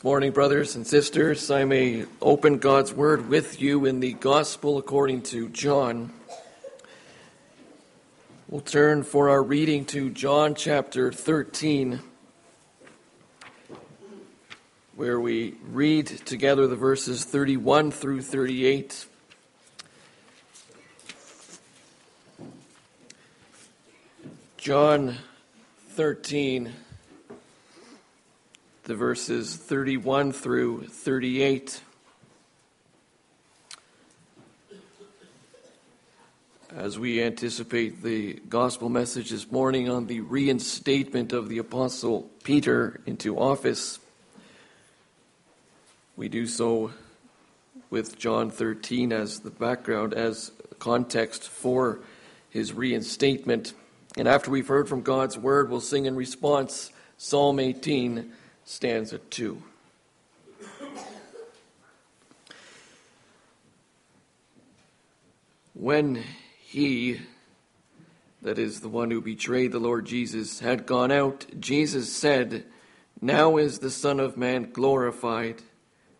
This morning, brothers and sisters, I may open God's Word with you in the Gospel according to John. We'll turn for our reading to John chapter 13, where we read together the verses 31 through 38. John 13. The verses 31 through 38. As we anticipate the gospel message this morning on the reinstatement of the Apostle Peter into office, we do so with John 13 as the background, as context for his reinstatement. And after we've heard from God's word, we'll sing in response Psalm 18, stanza 2. When he, that is the one who betrayed the Lord Jesus, had gone out, Jesus said, "Now is the Son of Man glorified,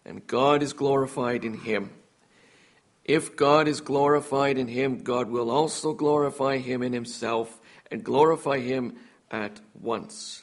and God is glorified in him. If God is glorified in him, God will also glorify him in himself, and glorify him at once.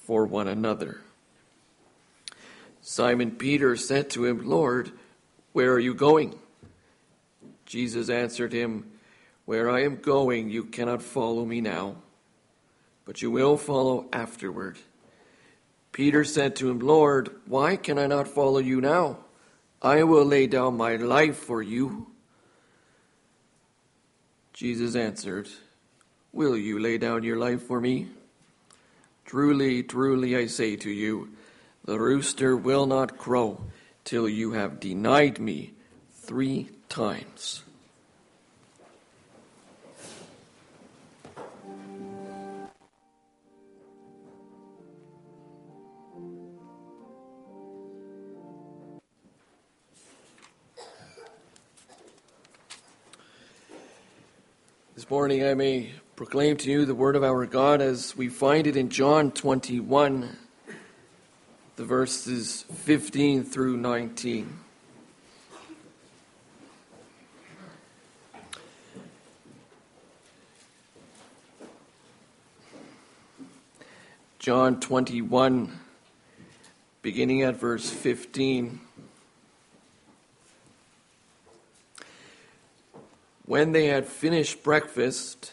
for one another." Simon Peter said to him, "Lord, where are you going?" Jesus answered him, "Where I am going, you cannot follow me now, but you will follow afterward." Peter said to him, "Lord, why can I not follow you now? I will lay down my life for you." Jesus answered, "Will you lay down your life for me? Truly, truly, I say to you, the rooster will not crow till you have denied me 3 times. This morning I may proclaim to you the word of our God as we find it in John 21, the verses 15 through 19. John 21, beginning at verse 15. When they had finished breakfast,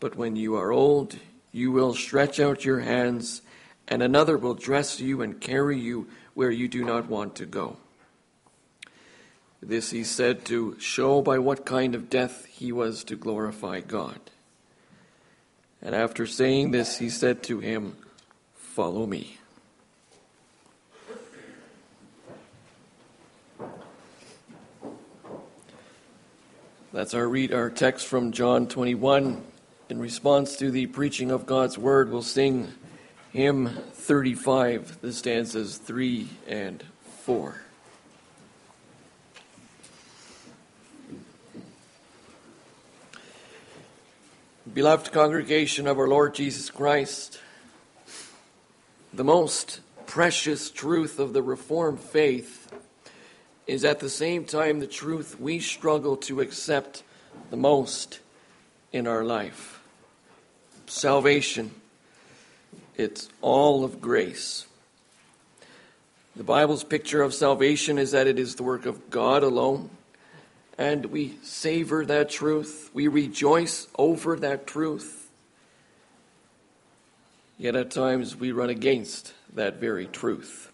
But when you are old, you will stretch out your hands, and another will dress you and carry you where you do not want to go." This he said to show by what kind of death he was to glorify God. And after saying this, he said to him, "Follow me." That's our text from John 21. In response to the preaching of God's word, we'll sing hymn 35, the stanzas 3 and 4. Beloved congregation of our Lord Jesus Christ, the most precious truth of the Reformed faith is at the same time the truth we struggle to accept the most in our life. Salvation, it's all of grace. The Bible's picture of salvation is that it is the work of God alone, and we savor that truth. We rejoice over that truth. Yet at times we run against that very truth.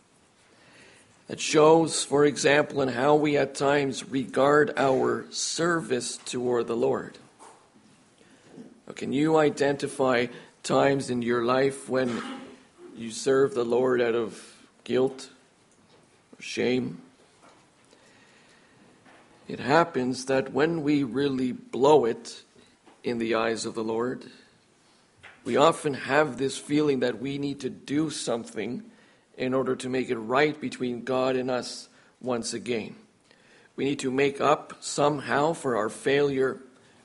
It shows, for example, in how we at times regard our service toward the Lord. Now, can you identify times in your life when you serve the Lord out of guilt or shame? It happens that when we really blow it in the eyes of the Lord, we often have this feeling that we need to do something in order to make it right between God and us once again. We need to make up somehow for our failure.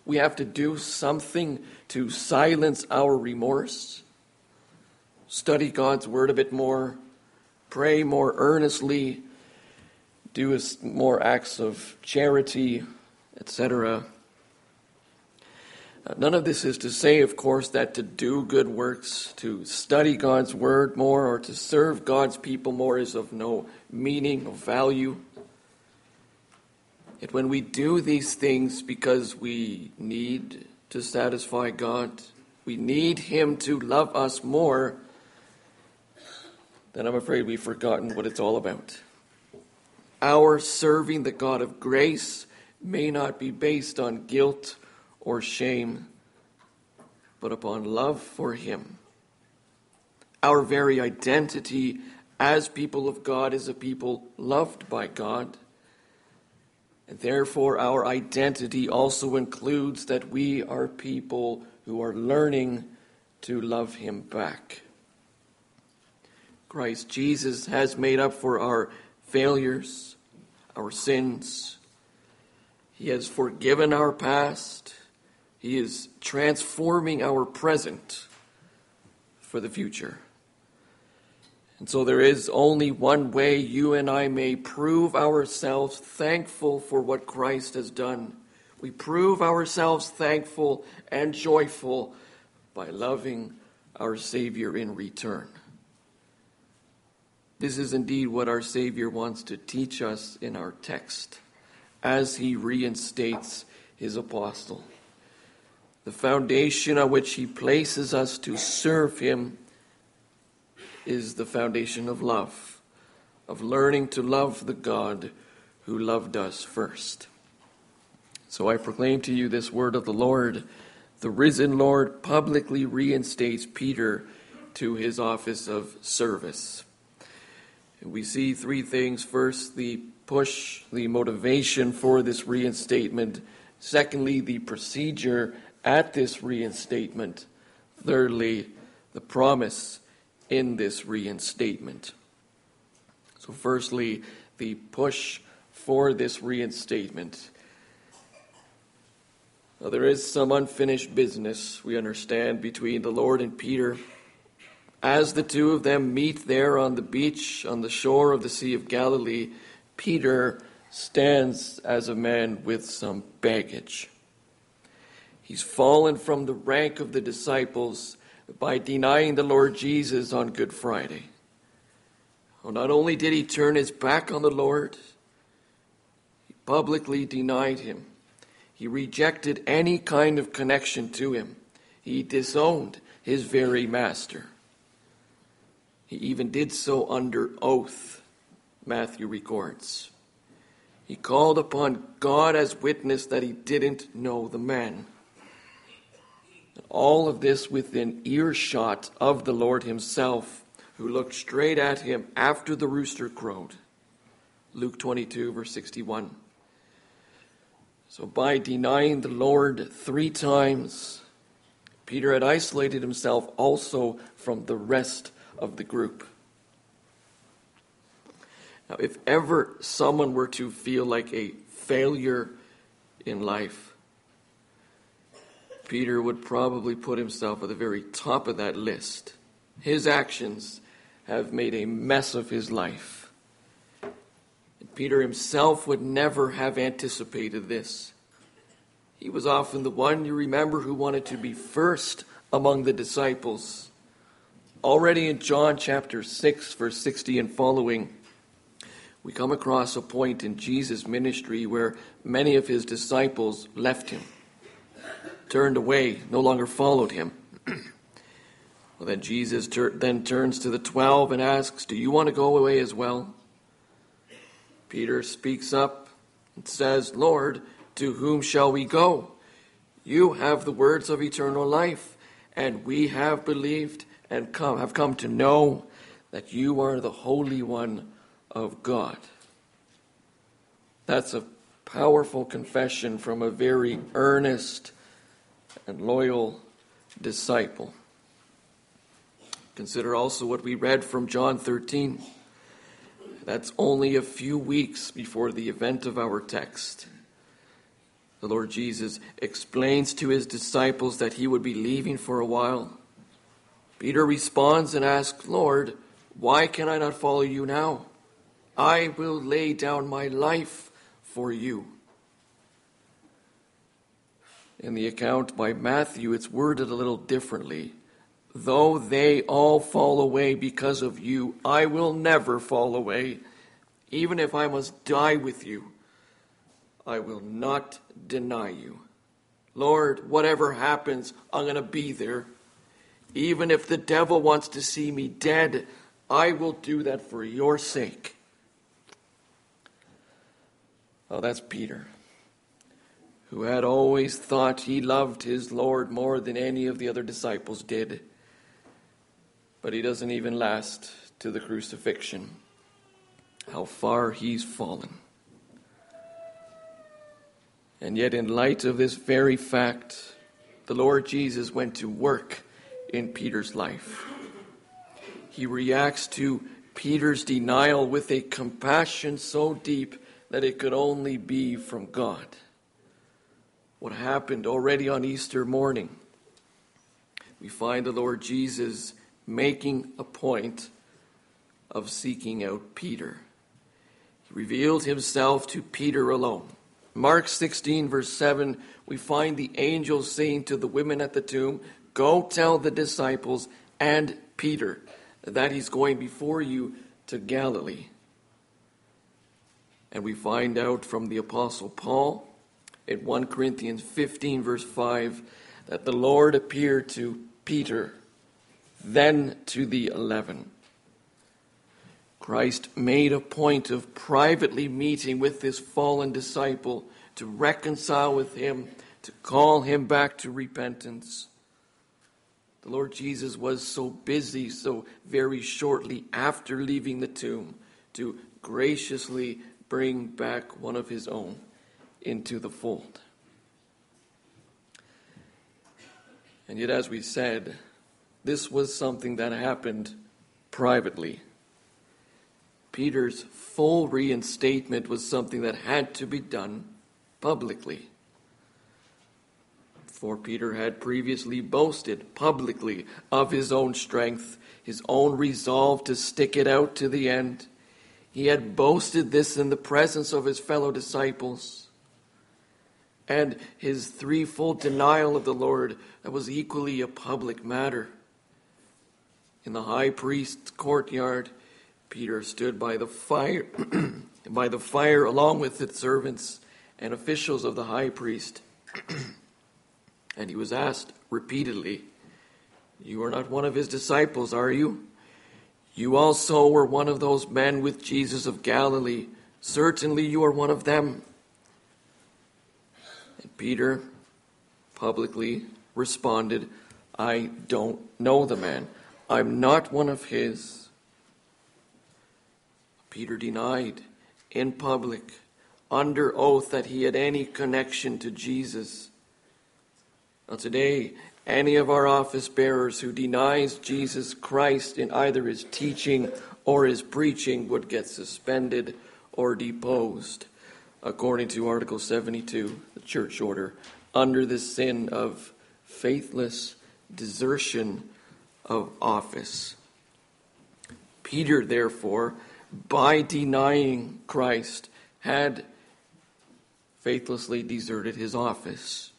We have to do something to silence our remorse, study God's word a bit more, pray more earnestly, do more acts of charity, etc. None of this is to say, of course, that to do good works, to study God's word more, or to serve God's people more is of no meaning, no value. Yet when we do these things because we need to satisfy God, we need Him to love us more, then I'm afraid we've forgotten what it's all about. Our serving the God of grace may not be based on guilt or shame, but upon love for Him. Our very identity as people of God is a people loved by God, and therefore our identity also includes that we are people who are learning to love Him back. Christ Jesus has made up for our failures, our sins. He has forgiven our past. He is transforming our present for the future. And so there is only one way you and I may prove ourselves thankful for what Christ has done. We prove ourselves thankful and joyful by loving our Savior in return. This is indeed what our Savior wants to teach us in our text as He reinstates His apostle. The foundation on which He places us to serve Him is the foundation of love, of learning to love the God who loved us first. So I proclaim to you this word of the Lord. The risen Lord publicly reinstates Peter to his office of service. We see three things. First, the push, the motivation for this reinstatement. Secondly, the procedure at this reinstatement. Thirdly, the promise in this reinstatement. So firstly, the push for this reinstatement. Now, there is some unfinished business, we understand, between the Lord and Peter. As the two of them meet there on the beach, on the shore of the Sea of Galilee, Peter stands as a man with some baggage. He's fallen from the rank of the disciples by denying the Lord Jesus on Good Friday. Well, not only did he turn his back on the Lord, he publicly denied Him. He rejected any kind of connection to Him. He disowned his very master. He even did so under oath, Matthew records. He called upon God as witness that he didn't know the man. All of this within earshot of the Lord Himself, who looked straight at Him after the rooster crowed. Luke 22, verse 61. So by denying the Lord three times, Peter had isolated himself also from the rest of the group. Now, if ever someone were to feel like a failure in life, Peter would probably put himself at the very top of that list. His actions have made a mess of his life. Peter himself would never have anticipated this. He was often the one, you remember, who wanted to be first among the disciples. Already in John chapter 6, verse 60 and following, we come across a point in Jesus' ministry where many of his disciples left him, turned away, no longer followed him. Well, then Jesus then turns to the 12 and asks, "Do you want to go away as well?" Peter speaks up and says, "Lord, to whom shall we go? You have the words of eternal life, and we have believed and have come to know that you are the Holy One of God." That's a powerful confession from a very earnest and loyal disciple. Consider also what we read from John 13. That's only a few weeks before the event of our text. The Lord Jesus explains to his disciples that he would be leaving for a while. Peter responds and asks, "Lord, why can I not follow you now? I will lay down my life for you." In the account by Matthew, it's worded a little differently. "Though they all fall away because of you, I will never fall away. Even if I must die with you, I will not deny you. Lord, whatever happens, I'm going to be there. Even if the devil wants to see me dead, I will do that for your sake." Oh, that's Peter, who had always thought he loved his Lord more than any of the other disciples did. But he doesn't even last to the crucifixion. How far he's fallen. And yet, in light of this very fact, the Lord Jesus went to work in Peter's life. He reacts to Peter's denial with a compassion so deep that it could only be from God. What happened already on Easter morning, we find the Lord Jesus making a point of seeking out Peter. He revealed himself to Peter alone. Mark 16, verse 7, we find the angel saying to the women at the tomb, "Go tell the disciples and Peter that he's going before you to Galilee." And we find out from the Apostle Paul in 1 Corinthians 15, verse 5, that the Lord appeared to Peter, then to the 11. Christ made a point of privately meeting with this fallen disciple to reconcile with him, to call him back to repentance. The Lord Jesus was so busy, so very shortly after leaving the tomb, to graciously bring back one of his own into the fold. And yet, as we said, this was something that happened privately. Peter's full reinstatement was something that had to be done publicly. For Peter had previously boasted publicly of his own strength, his own resolve to stick it out to the end. He had boasted this in the presence of his fellow disciples. And his threefold denial of the Lord, that was equally a public matter. In the high priest's courtyard, Peter stood by the fire, along with its servants and officials of the high priest. And he was asked repeatedly, "You are not one of his disciples, are you? You also were one of those men with Jesus of Galilee. Certainly you are one of them." And Peter publicly responded, "I don't know the man. I'm not one of his." Peter denied in public, under oath, that he had any connection to Jesus. Now today, any of our office bearers who denies Jesus Christ in either his teaching or his preaching would get suspended or deposed, according to Article 72, the church order, under the sin of faithless desertion of office. Peter, therefore, by denying Christ, had faithlessly deserted his office.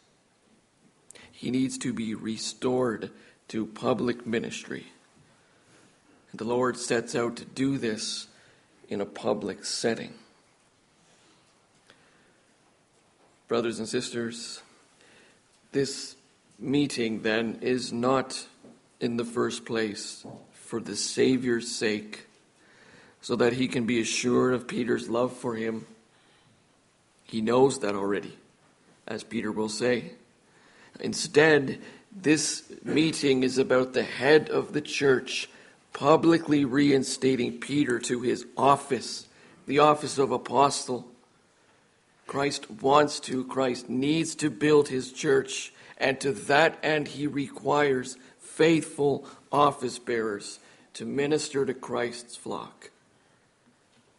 He needs to be restored to public ministry. And the Lord sets out to do this in a public setting. Brothers and sisters, this meeting then is not in the first place for the Savior's sake, so that he can be assured of Peter's love for him. He knows that already, as Peter will say. Instead, this meeting is about the head of the church publicly reinstating Peter to his office, the office of apostle. Christ needs to build his church, and to that end he requires faithful office bearers to minister to Christ's flock.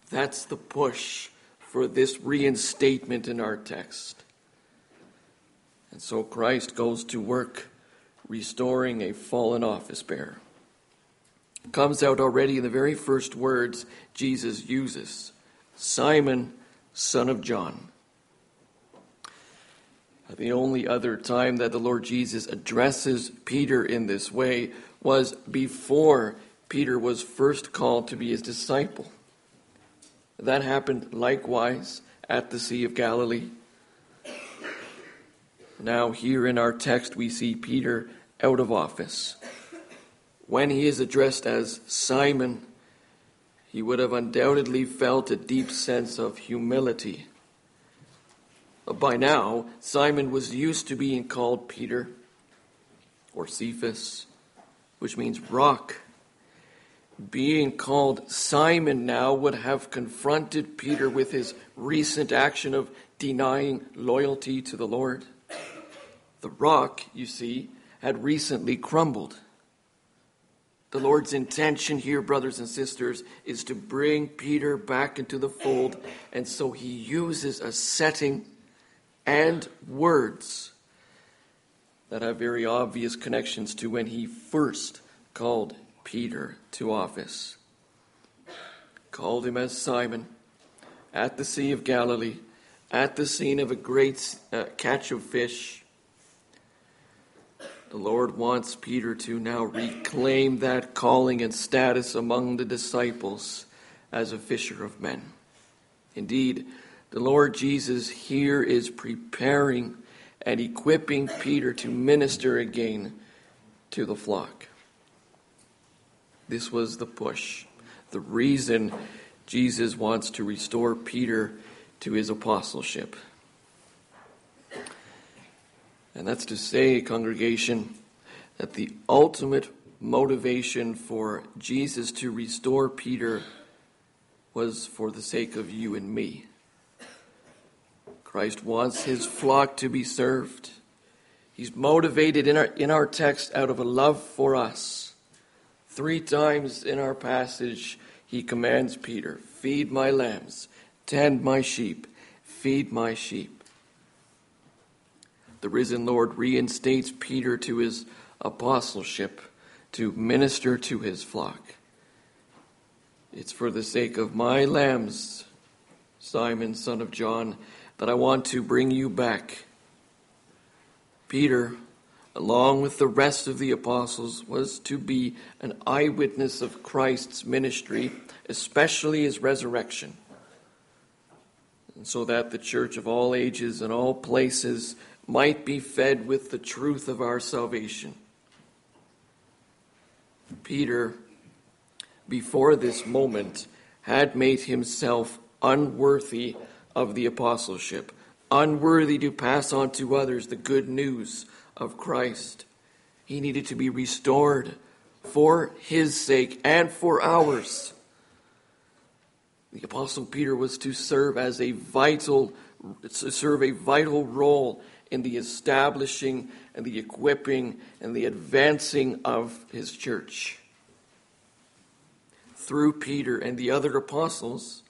That's the push for this reinstatement in our text. And so Christ goes to work restoring a fallen office bearer. It comes out already in the very first words Jesus uses, Simon, son of John. The only other time that the Lord Jesus addresses Peter in this way was before Peter was first called to be his disciple. That happened likewise at the Sea of Galilee. Now here in our text we see Peter out of office. When he is addressed as Simon, he would have undoubtedly felt a deep sense of humility. By now, Simon was used to being called Peter or Cephas, which means rock. Being called Simon now would have confronted Peter with his recent action of denying loyalty to the Lord. The rock, you see, had recently crumbled. The Lord's intention here, brothers and sisters, is to bring Peter back into the fold, and so he uses a setting and words that have very obvious connections to when he first called Peter to office. Called him as Simon at the Sea of Galilee, at the scene of a great catch of fish. The Lord wants Peter to now reclaim that calling and status among the disciples as a fisher of men. Indeed, the Lord Jesus here is preparing and equipping Peter to minister again to the flock. This was the push, the reason Jesus wants to restore Peter to his apostleship. And that's to say, congregation, that the ultimate motivation for Jesus to restore Peter was for the sake of you and me. Christ wants his flock to be served. He's motivated in our text out of a love for us. 3 times in our passage, he commands Peter, feed my lambs, tend my sheep, feed my sheep. The risen Lord reinstates Peter to his apostleship to minister to his flock. It's for the sake of my lambs, Simon, son of John, that I want to bring you back. Peter, along with the rest of the apostles, was to be an eyewitness of Christ's ministry, especially his resurrection, and so that the church of all ages and all places might be fed with the truth of our salvation. Peter, before this moment, had made himself unworthy of the apostleship, unworthy to pass on to others the good news of Christ. He needed to be restored for his sake and for ours. The apostle Peter was to serve a vital role in the establishing and the equipping and the advancing of his church. Through Peter and the other apostles,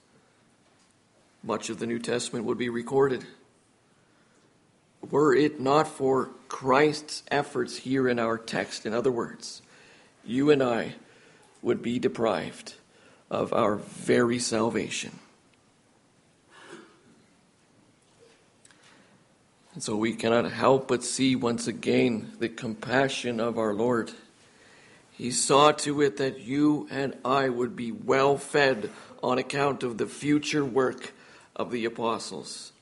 much of the New Testament would be recorded. were it not for Christ's efforts here in our text. In other words, you and I would be deprived of our very salvation. And so we cannot help but see once again the compassion of our Lord. He saw to it that you and I would be well fed on account of the future work of the apostles.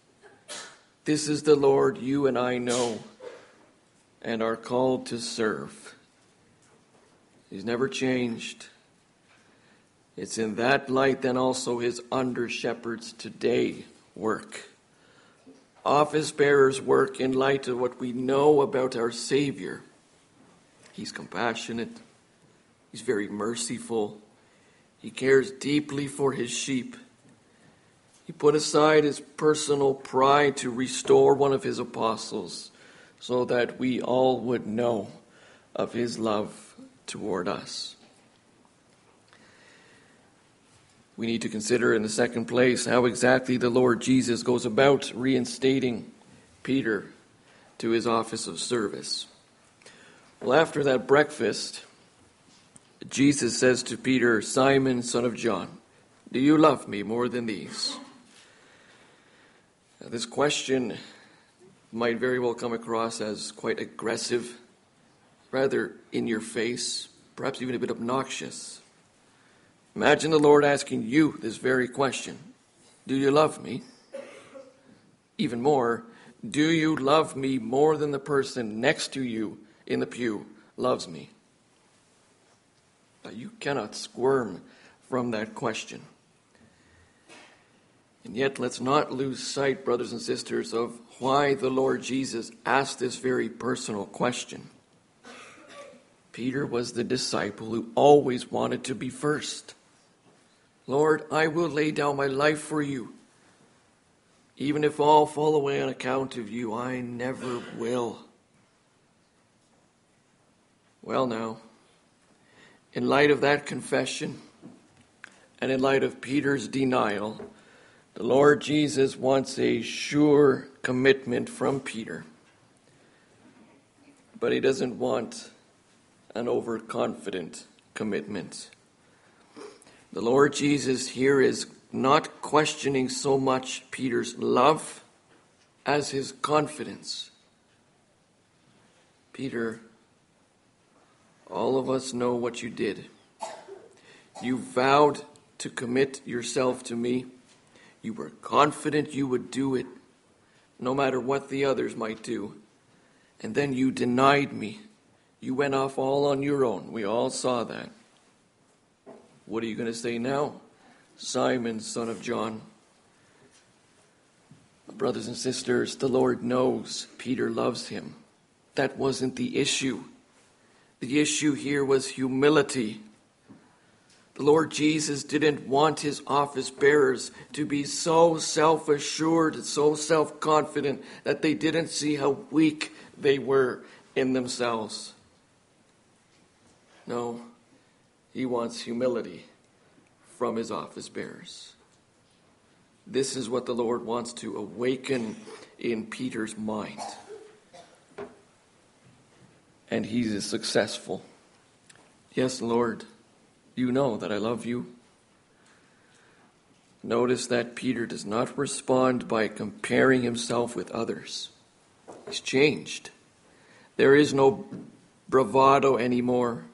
This is the Lord you and I know and are called to serve. He's never changed. It's in that light then also his under-shepherds today work. Office bearers work in light of what we know about our Savior. He's compassionate. He's very merciful. He cares deeply for his sheep. He put aside his personal pride to restore one of his apostles so that we all would know of his love toward us. We need to consider in the second place how exactly the Lord Jesus goes about reinstating Peter to his office of service. Well, after that breakfast, Jesus says to Peter, "Simon, son of John, do you love me more than these?" Now, this question might very well come across as quite aggressive, rather in your face, perhaps even a bit obnoxious. Imagine the Lord asking you this very question. Do you love me? Even more, do you love me more than the person next to you in the pew loves me? Now, you cannot squirm from that question. And yet, let's not lose sight, brothers and sisters, of why the Lord Jesus asked this very personal question. Peter was the disciple who always wanted to be first. Lord, I will lay down my life for you. Even if all fall away on account of you, I never will. Well now, in light of that confession, and in light of Peter's denial, the Lord Jesus wants a sure commitment from Peter. But he doesn't want an overconfident commitment. The Lord Jesus here is not questioning so much Peter's love as his confidence. Peter, all of us know what you did. You vowed to commit yourself to me. You were confident you would do it, no matter what the others might do. And then you denied me. You went off all on your own. We all saw that. What are you going to say now, Simon, son of John? Brothers and sisters, the Lord knows Peter loves him. That wasn't the issue. The issue here was humility. The Lord Jesus didn't want his office bearers to be so self-assured and so self-confident that they didn't see how weak they were in themselves. No, he wants humility from his office bearers. This is what the Lord wants to awaken in Peter's mind. And he is successful. Yes, Lord, you know that I love you. Notice that Peter does not respond by comparing himself with others. He's changed. There is no bravado anymore.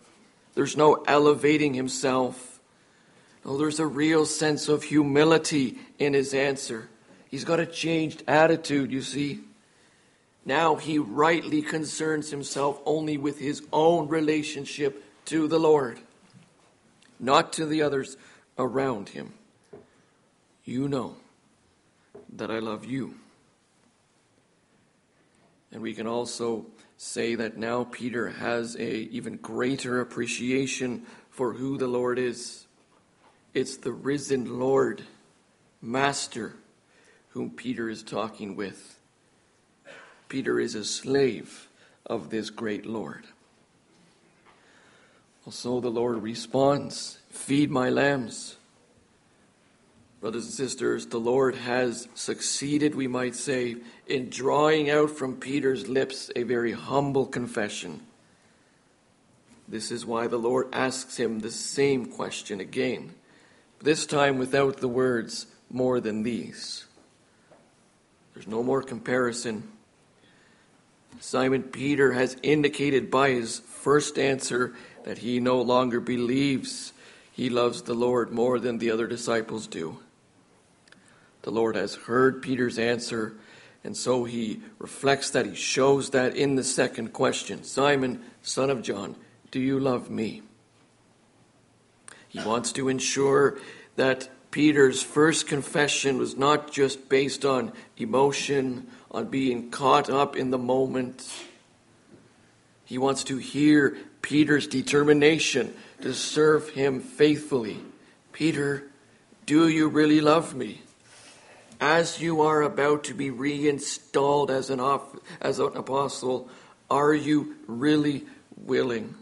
There's no elevating himself. No, there's a real sense of humility in his answer. He's got a changed attitude, you see. Now he rightly concerns himself only with his own relationship to the Lord, not to the others around him. You know that I love you. And we can also say that now Peter has a even greater appreciation for who the Lord is. It's the risen Lord, Master, whom Peter is talking with. Peter is a slave of this great Lord. So the Lord responds, "Feed my lambs." Brothers and sisters, the Lord has succeeded, we might say, in drawing out from Peter's lips a very humble confession. This is why the Lord asks him the same question again, this time without the words, more than these. There's no more comparison. Simon Peter has indicated by his first answer that he no longer believes he loves the Lord more than the other disciples do. The Lord has heard Peter's answer, and so he reflects that, he shows that in the second question. Simon, son of John, do you love me? He wants to ensure that Peter's first confession was not just based on emotion, on being caught up in the moment. He wants to hear Peter's determination to serve him faithfully. Peter, do you really love me? As you are about to be reinstalled as an apostle, are you really willing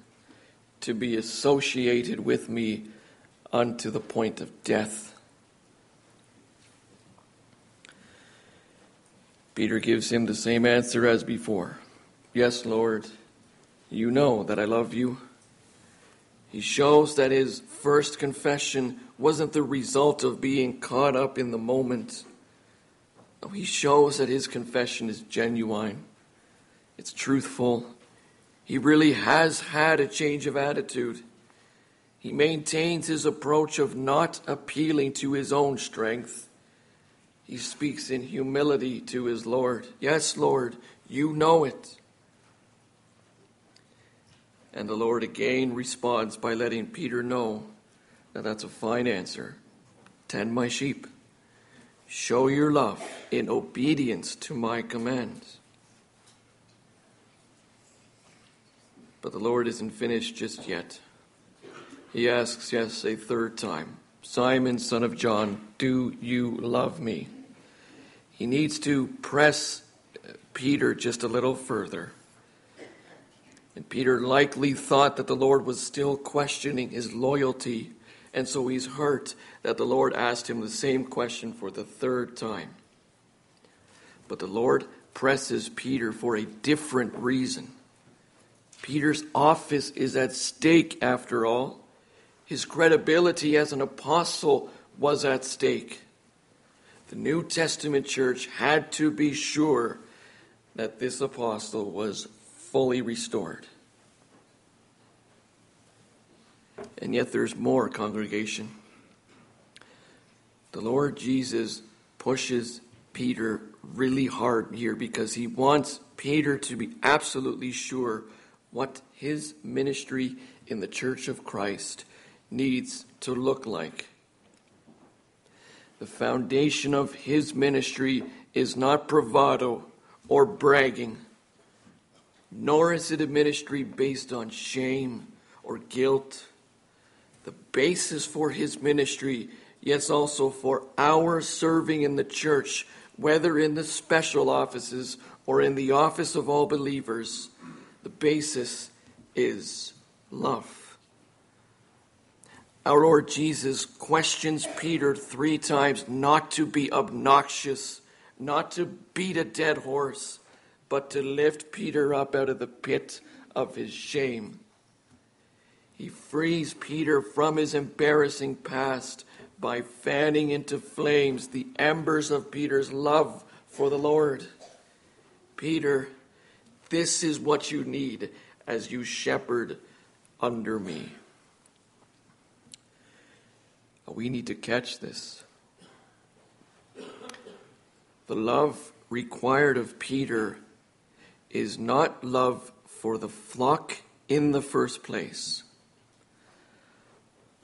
to be associated with me unto the point of death? Peter gives him the same answer as before. Yes, Lord, you know that I love you. He shows that his first confession wasn't the result of being caught up in the moment. No, he shows that his confession is genuine. It's truthful. He really has had a change of attitude. He maintains his approach of not appealing to his own strength. He speaks in humility to his Lord. Yes, Lord, you know it. And the Lord again responds by letting Peter know that that's a fine answer. Tend my sheep. Show your love in obedience to my commands. But the Lord isn't finished just yet. He asks, yes, a third time, Simon, son of John, do you love me? He needs to press Peter just a little further. And Peter likely thought that the Lord was still questioning his loyalty, and so he's hurt that the Lord asked him the same question for the third time. But the Lord presses Peter for a different reason. Peter's office is at stake, after all. His credibility as an apostle was at stake. The New Testament church had to be sure that this apostle was fully restored. And yet there's more, congregation. The Lord Jesus pushes Peter really hard here because he wants Peter to be absolutely sure what his ministry in the Church of Christ needs to look like. The foundation of his ministry is not bravado or bragging, nor is it a ministry based on shame or guilt. The basis for his ministry, yes, also for our serving in the church, whether in the special offices or in the office of all believers, the basis is love. Our Lord Jesus questions Peter three times, not to be obnoxious, not to beat a dead horse, but to lift Peter up out of the pit of his shame. He frees Peter from his embarrassing past by fanning into flames the embers of Peter's love for the Lord. Peter, this is what you need as you shepherd under me. We need to catch this. The love required of Peter is not love for the flock in the first place.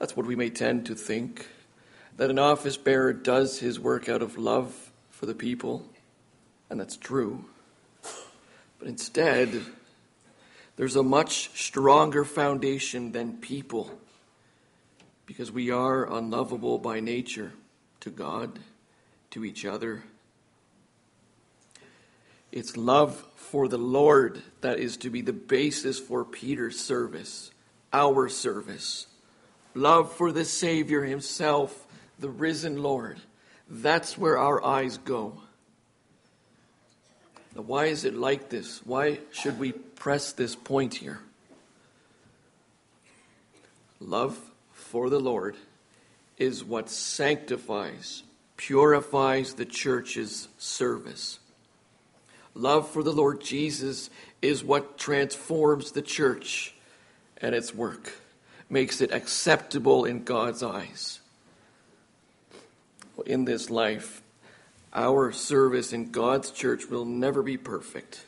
That's what we may tend to think, that an office bearer does his work out of love for the people, and that's true. But instead, there's a much stronger foundation than people, because we are unlovable by nature, to God, to each other. It's love for the Lord that is to be the basis for Peter's service, our service. Love for the Savior himself, the risen Lord, That's where our eyes go. Now, why is it like this? Why should we press this point here? Love for the Lord is what sanctifies, purifies the church's service. Love for the Lord Jesus is what transforms the church and its work, makes it acceptable in God's eyes. In this life, our service in God's church will never be perfect,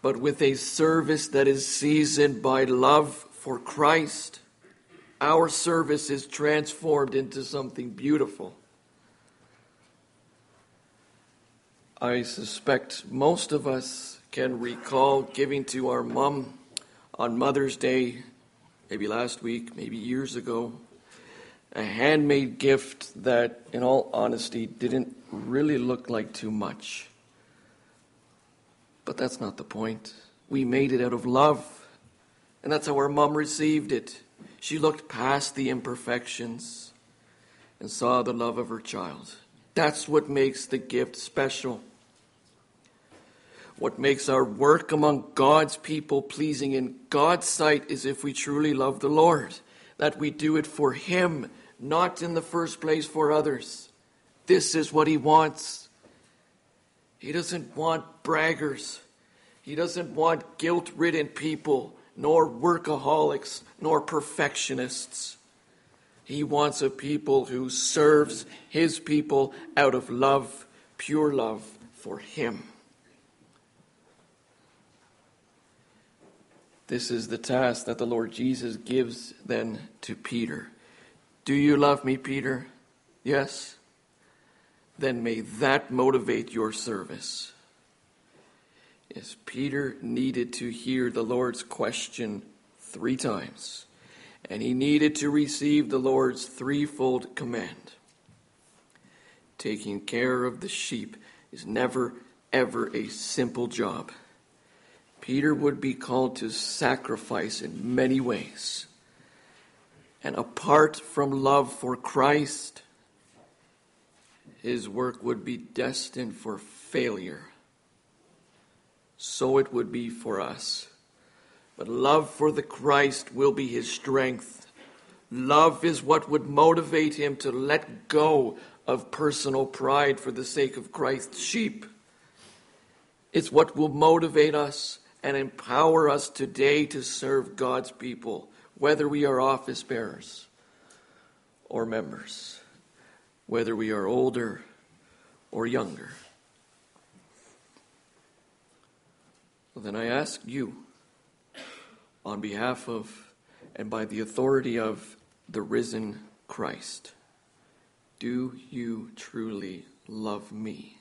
but with a service that is seasoned by love for Christ, our service is transformed into something beautiful. I suspect most of us can recall giving to our mom on Mother's Day, maybe last week, maybe years ago, a handmade gift that, in all honesty, didn't really look like too much. But that's not the point. We made it out of love. And that's how our mom received it. She looked past the imperfections and saw the love of her child. That's what makes the gift special. What makes our work among God's people pleasing in God's sight is if we truly love the Lord, that we do it for Him, not in the first place for others. This is what He wants. He doesn't want braggers. He doesn't want guilt-ridden people, nor workaholics, nor perfectionists. He wants a people who serves His people out of love, pure love for Him. This is the task that the Lord Jesus gives then to Peter. Do you love me, Peter? Yes? Then may that motivate your service. Yes, Peter needed to hear the Lord's question 3 times, and he needed to receive the Lord's threefold command. Taking care of the sheep is never, ever a simple job. Peter would be called to sacrifice in many ways. And apart from love for Christ, his work would be destined for failure. So it would be for us. But love for the Christ will be his strength. Love is what would motivate him to let go of personal pride for the sake of Christ's sheep. It's what will motivate us and empower us today to serve God's people, whether we are office bearers or members, whether we are older or younger. Well, then I ask you, on behalf of and by the authority of the risen Christ, do you truly love me?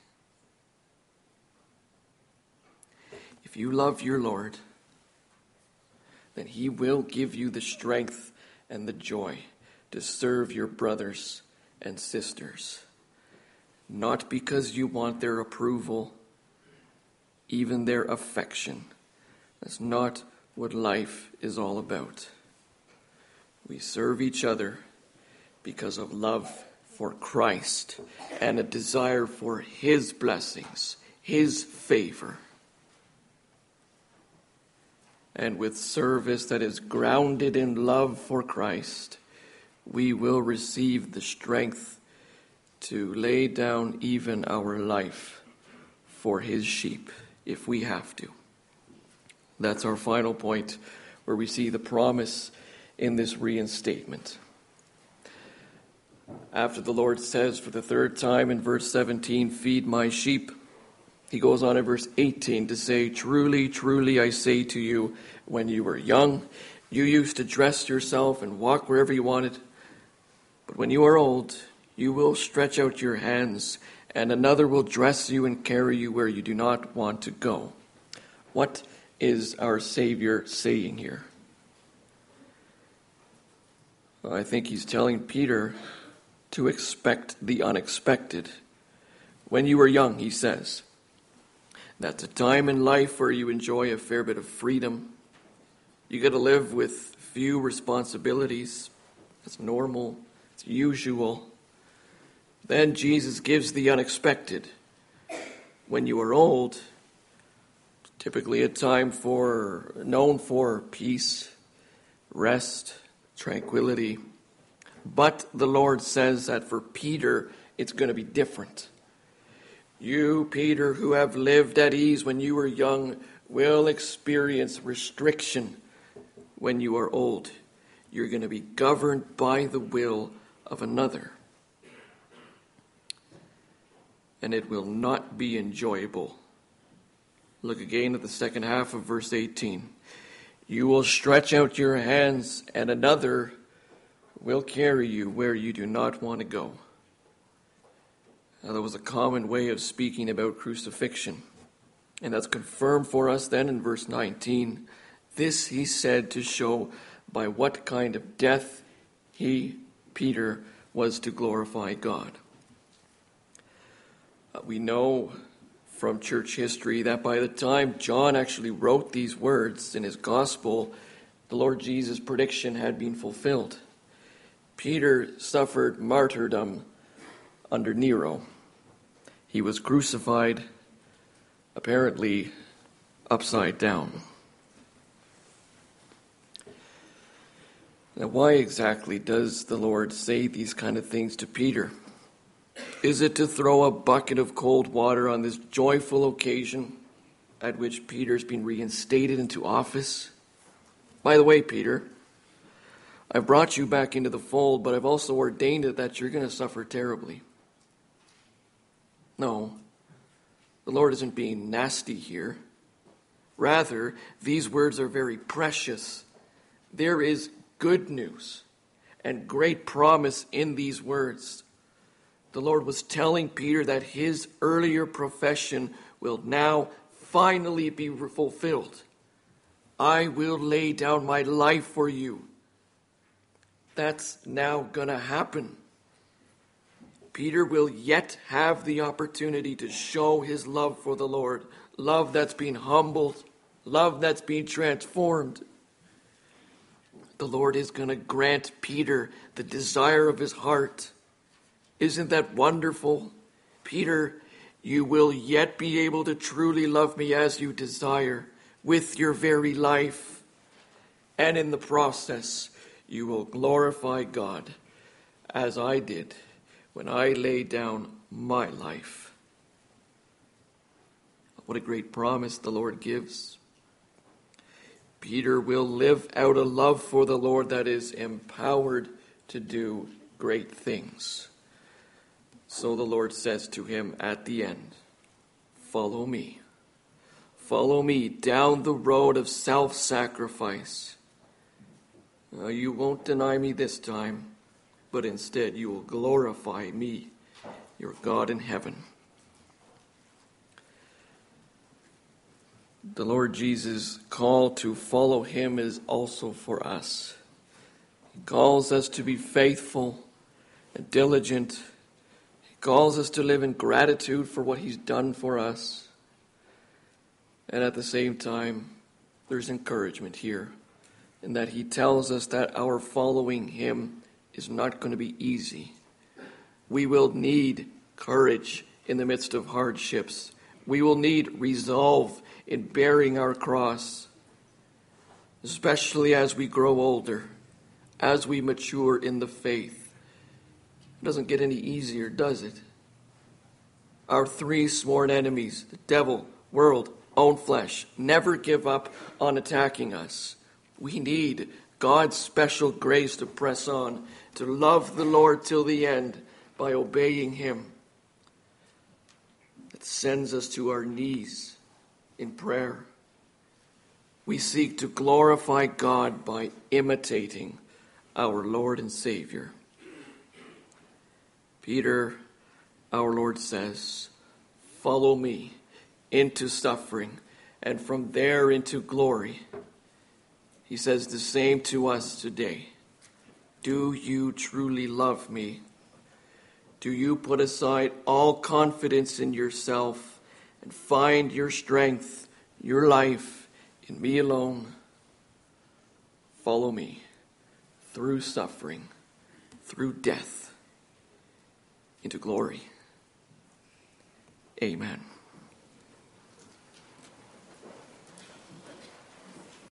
If you love your Lord, then He will give you the strength and the joy to serve your brothers and sisters, not because you want their approval, even their affection. That's not what life is all about. We serve each other because of love for Christ and a desire for His blessings, His favor. And with service that is grounded in love for Christ, we will receive the strength to lay down even our life for His sheep, if we have to. That's our final point, where we see the promise in this reinstatement. After the Lord says for the 3rd time in verse 17, "Feed my sheep," He goes on in verse 18 to say, "Truly, truly, I say to you, when you were young, you used to dress yourself and walk wherever you wanted. But when you are old, you will stretch out your hands, and another will dress you and carry you where you do not want to go." What is our Savior saying here? Well, I think He's telling Peter to expect the unexpected. When you were young, He says, that's a time in life where you enjoy a fair bit of freedom. You get to live with few responsibilities. It's normal, it's usual. Then Jesus gives the unexpected. When you are old, typically a time for known for peace, rest, tranquility. But the Lord says that for Peter, it's going to be different. You, Peter, who have lived at ease when you were young, will experience restriction when you are old. You're going to be governed by the will of another. And it will not be enjoyable. Look again at the second half of verse 18. You will stretch out your hands, and another will carry you where you do not want to go. Now, that was a common way of speaking about crucifixion. And that's confirmed for us then in verse 19. This he said to show by what kind of death he, Peter, was to glorify God. We know from church history that by the time John actually wrote these words in his gospel, the Lord Jesus' prediction had been fulfilled. Peter suffered martyrdom under Nero. He was crucified, apparently upside down. Now, why exactly does the Lord say these kind of things to Peter? Is it to throw a bucket of cold water on this joyful occasion at which Peter's been reinstated into office? By the way, Peter, I've brought you back into the fold, but I've also ordained it that you're going to suffer terribly. No, the Lord isn't being nasty here. Rather, these words are very precious. There is good news and great promise in these words. The Lord was telling Peter that his earlier profession will now finally be fulfilled. I will lay down my life for you. That's now going to happen. Peter will yet have the opportunity to show his love for the Lord, love that's been humbled, love that's been transformed. The Lord is going to grant Peter the desire of his heart. Isn't that wonderful? Peter, you will yet be able to truly love me as you desire, with your very life. And in the process, you will glorify God as I did when I laid down my life. What a great promise the Lord gives. Peter will live out a love for the Lord that is empowered to do great things. So the Lord says to him at the end, follow me. Follow me down the road of self-sacrifice. You won't deny me this time, but instead you will glorify me, your God in heaven. The Lord Jesus' call to follow him is also for us. He calls us to be faithful and diligent. He calls us to live in gratitude for what he's done for us. And at the same time, there's encouragement here. And that he tells us that our following him is not going to be easy. We will need courage in the midst of hardships. We will need resolve in bearing our cross, especially as we grow older, as we mature in the faith. It doesn't get any easier, does it? Our three sworn enemies, the devil, world, own flesh, never give up on attacking us. We need God's special grace to press on, to love the Lord till the end by obeying him. It sends us to our knees in prayer. We seek to glorify God by imitating our Lord and Savior. Peter, our Lord says, follow me into suffering and from there into glory. He says the same to us today. Do you truly love me? Do you put aside all confidence in yourself and find your strength, your life in me alone? Follow me through suffering, through death. into glory. Amen.